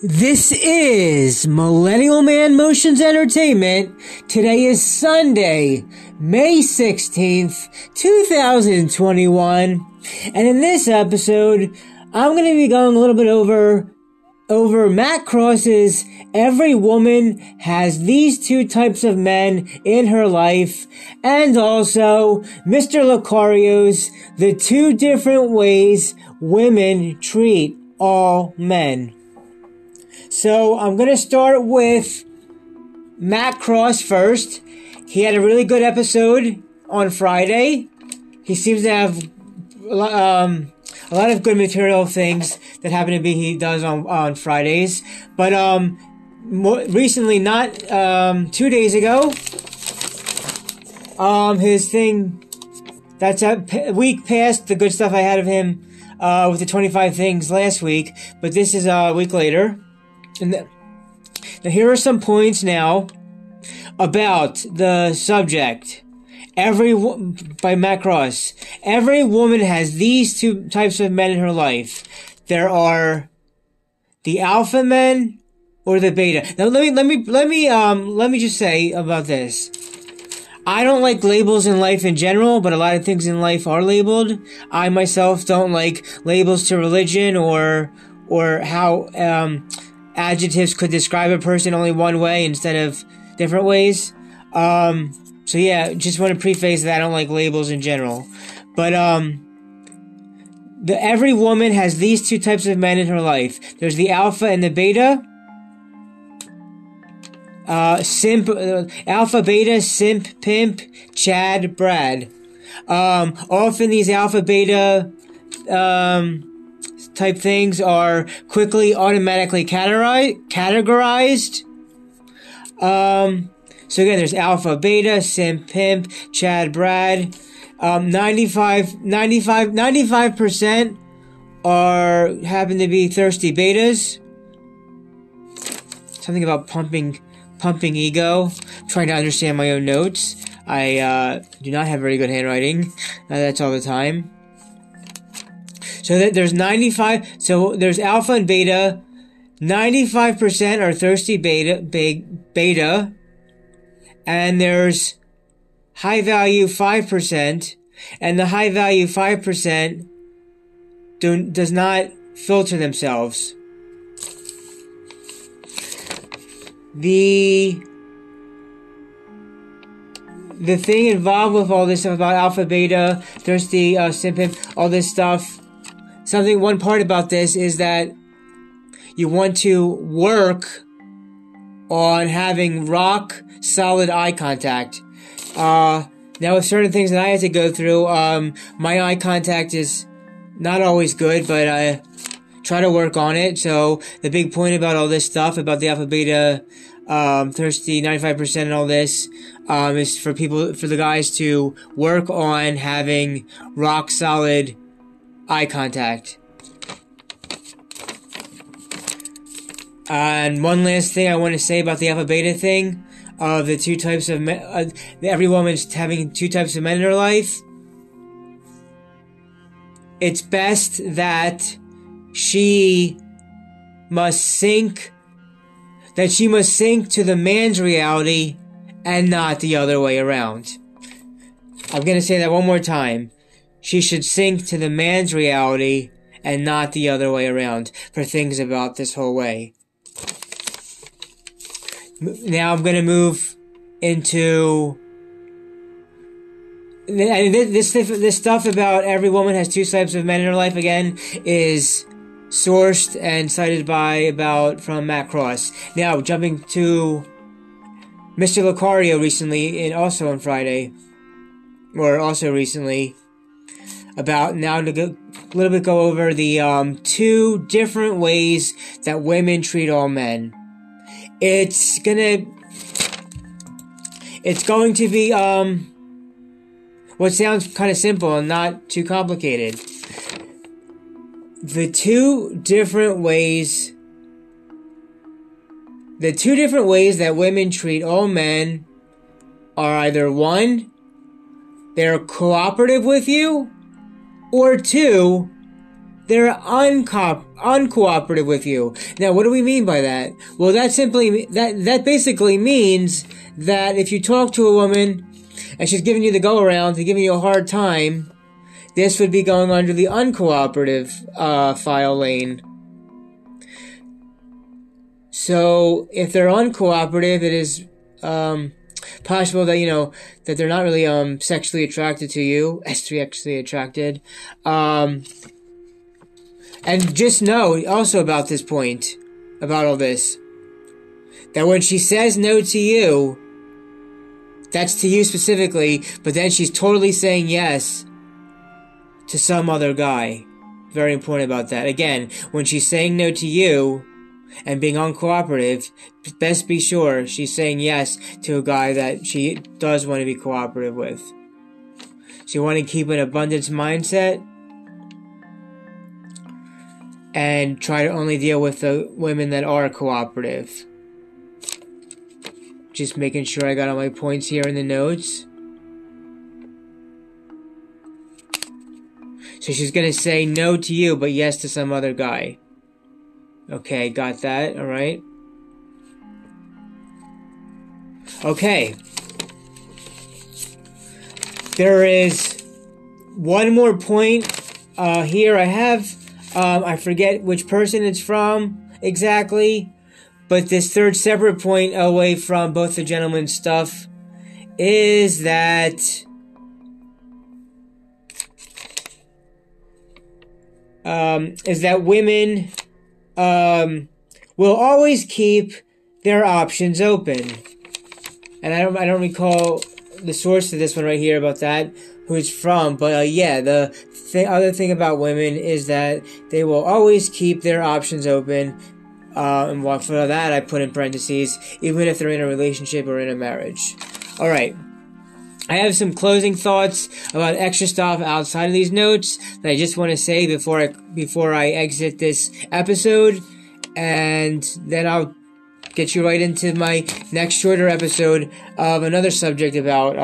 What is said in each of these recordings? This is Millennial Man Motions Entertainment. Today is Sunday, May 16th, 2021. And in this episode, I'm going to be going a little bit over Matt Cross's Every Woman Has These Two Types of Men in Her Life, and also Mr. Locario's The Two Different Ways Women Treat All Men. So I'm going to start with Matt Cross first. He had a really good episode on Friday. He seems to have a lot of good material things that happen to be he does on Fridays. But recently, not 2 days ago, his thing, that's a week past the good stuff I had of him with the 25 things last week. But this is a week later. And now here are some points now about the subject. By Matt Cross. Every woman has these two types of men in her life. There are the alpha men or the beta. Now let me just say about this. I don't like labels in life in general, but a lot of things in life are labeled. I myself don't like labels to religion or how adjectives could describe a person only one way instead of different ways. So yeah, just want to preface that I don't like labels in general. But every woman has these two types of men in her life. There's the alpha and the beta. Alpha, beta, simp, pimp, Chad, Brad. Often these alpha, beta type things are quickly automatically categorized. So again, there's alpha, beta, simp, pimp, Chad, Brad. 95% happen to be thirsty betas. Something about pumping ego. I'm trying to understand my own notes. I do not have very good handwriting. That's all the time. So there's 95. So there's alpha and beta. 95% are thirsty beta, and there's high value 5%, and the high value 5% does not filter themselves. The thing involved with all this stuff about alpha, beta, thirsty, simp, all this stuff. One part about this is that you want to work on having rock solid eye contact. Now with certain things that I had to go through, my eye contact is not always good, but I try to work on it. So the big point about all this stuff, about the alpha, beta, thirsty, 95% and all this, is for the guys to work on having rock solid eye contact. And one last thing I want to say about the alpha beta thing, the two types of men, every woman's having two types of men in her life. It's best that she must sink to the man's reality and not the other way around. I'm going to say that one more time. She should sink to the man's reality and not the other way around for things about this whole way. Now I'm going to move into... This stuff about every woman has two types of men in her life, again, is sourced and cited from Matt Cross. Now, jumping to Mr. Locario recently, and also on Friday, or also recently... go over the two different ways that women treat all men. It's going to be what sounds kind of simple and not too complicated. The two different ways that women treat all men are either one, they're cooperative with you, or two, They're uncooperative with you. Now, what do we mean by that? Well, that simply, that basically means that if you talk to a woman and she's giving you the go-around, she's giving you a hard time, this would be going under the uncooperative file lane. So, if they're uncooperative, it is possible that, you know, that they're not really sexually attracted to you, sexually attracted. And just know also about this point, about all this, that when she says no to you, that's to you specifically, but then she's totally saying yes to some other guy. Very important about that. Again, when she's saying no to you and being uncooperative, best be sure she's saying yes to a guy that she does want to be cooperative with. So you want to keep an abundance mindset and try to only deal with the women that are cooperative. Just making sure I got all my points here in the notes. So she's going to say no to you, but yes to some other guy. Okay, got that, alright. Okay. There is one more point here I have. I forget which person it's from exactly. But this third separate point away from both the gentleman's stuff is that women will always keep their options open. And I don't recall the source of this one right here about that, who it's from, but yeah, the other thing about women is that they will always keep their options open. And for that, I put in parentheses, even if they're in a relationship or in a marriage. All right. I have some closing thoughts about extra stuff outside of these notes that I just want to say before I exit this episode. And then I'll get you right into my next shorter episode of another subject about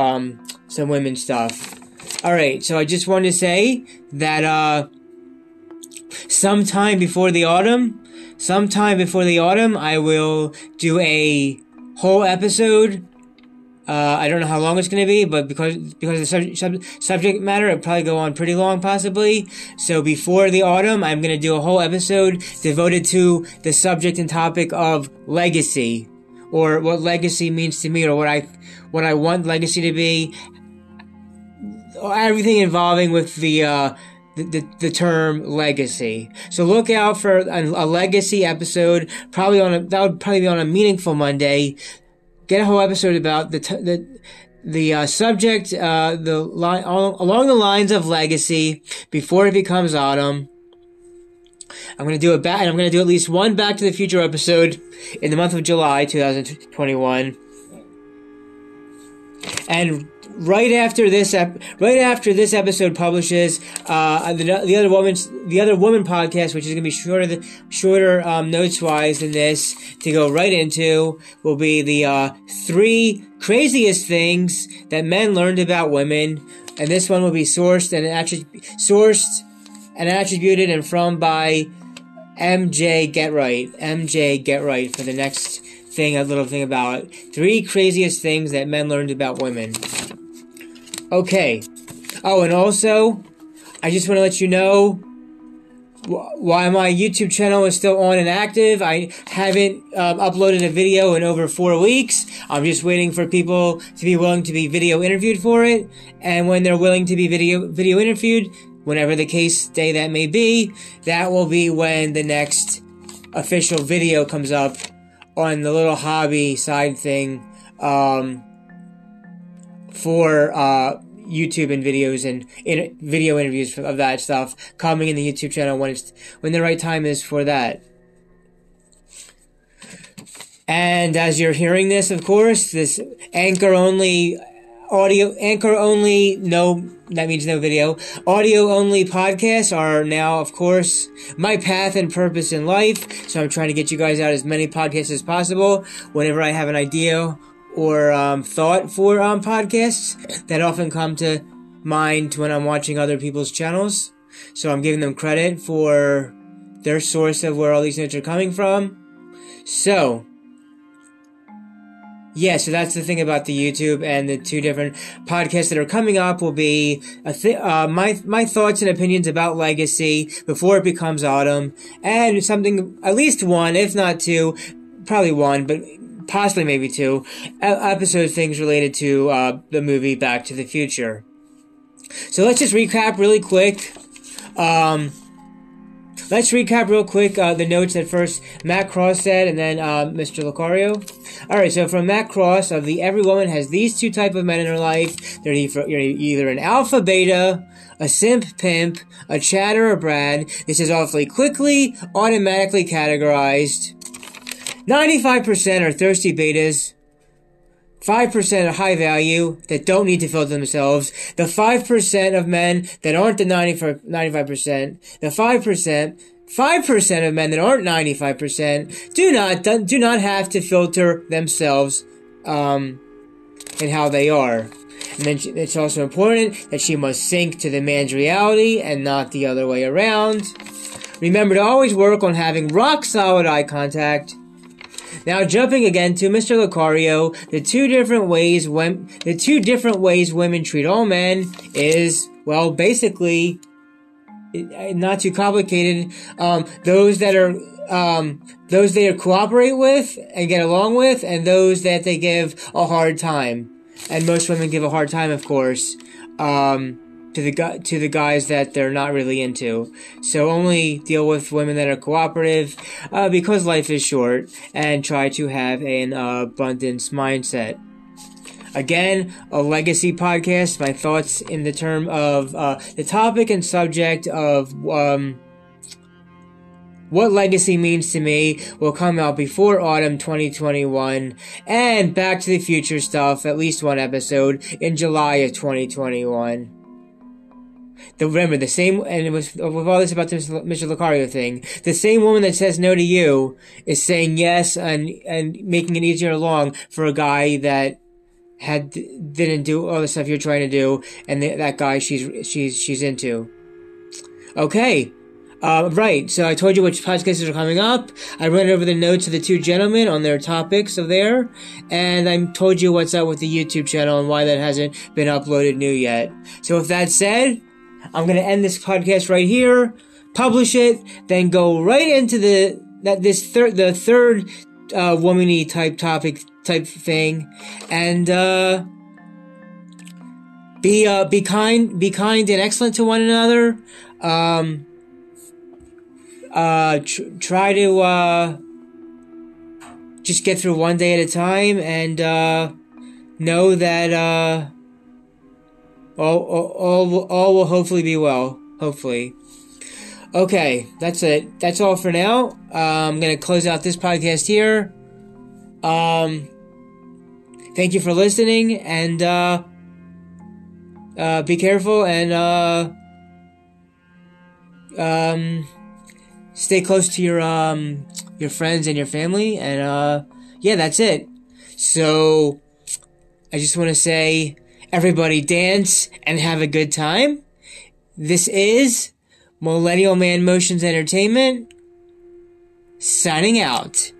some women stuff. All right. So I just wanted to say that sometime before the autumn, I will do a whole episode. I don't know how long it's going to be, but because of the subject matter, it'll probably go on pretty long, possibly. So before the autumn, I'm going to do a whole episode devoted to the subject and topic of legacy, or what legacy means to me, or what I want legacy to be. Everything involving with the term legacy. So look out for a legacy episode. That would probably be on a meaningful Monday. Get a whole episode about the subject along the lines of legacy before it becomes autumn. I'm going to do at least one Back to the Future episode in the month of July 2021. And right after this episode publishes, the other woman podcast, which is going to be shorter notes wise than this, to go right into will be the 3 craziest things that men learned about women, and this one will be sourced and attributed and from by MJ GetRight. MJ GetRight for the next thing, a little thing about 3 craziest things that men learned about women. Okay. Oh, and also, I just want to let you know why my YouTube channel is still on and active. I haven't uploaded a video in over 4 weeks. I'm just waiting for people to be willing to be video interviewed for it. And when they're willing to be video interviewed, whenever the case day that may be, that will be when the next official video comes up on the little hobby side thing. For YouTube and videos and video interviews of that stuff coming in the YouTube channel when the right time is for that. And as you're hearing this, of course, this audio only podcasts are now, of course, my path and purpose in life. So I'm trying to get you guys out as many podcasts as possible whenever I have an idea or thought for podcasts that often come to mind when I'm watching other people's channels. So I'm giving them credit for their source of where all these notes are coming from. So, yeah, so that's the thing about the YouTube and the two different podcasts that are coming up will be my thoughts and opinions about legacy before it becomes autumn, and something, at least one, if not two, probably one, but possibly maybe two, episode things related to the movie Back to the Future. So let's just recap really quick. Let's recap real quick the notes that first Matt Cross said, and then Mr. Locario. All right, so from Matt Cross, of the every woman has these two type of men in her life. They're either an alpha beta, a simp pimp, a chatter or Brad. This is awfully quickly, automatically categorized. 95% are thirsty betas. 5% are high value that don't need to filter themselves. The 5% of men that aren't the 95%, the 5% of men that aren't 95% do not have to filter themselves in how they are. And then it's also important that she must sink to the man's reality and not the other way around. Remember to always work on having rock solid eye contact. Now jumping again to Mr. Locario, the two different ways women treat all men is, well, basically not too complicated. Those they cooperate with and get along with, and those that they give a hard time. And most women give a hard time, of course, to the guys that they're not really into. So only deal with women that are cooperative, because life is short, and try to have an abundance mindset. Again, a legacy podcast, my thoughts in the term of the topic and subject of what legacy means to me will come out before autumn 2021, and Back to the Future stuff, at least one episode, in July of 2021. Remember, the same, and it was with all this about the Mr. Locario thing, the same woman that says no to you is saying yes and making it easier along for a guy that didn't do all the stuff you're trying to do, and that guy she's into. Okay. Right, so I told you which podcasts are coming up. I ran over the notes of the two gentlemen on their topics of there, and I told you what's up with the YouTube channel and why that hasn't been uploaded new yet. So with that said, I'm going to end this podcast right here, publish it, then go right into the third woman-y type thing, and be kind and excellent to one another. Try to just get through one day at a time, and know that all will hopefully be well. Hopefully. Okay, that's it. That's all for now. I'm going to close out this podcast here. Thank you for listening, and be careful, and stay close to your friends and your family, and yeah, that's it. So I just want to say, everybody dance and have a good time. This is Millennial Man Motions Entertainment, signing out.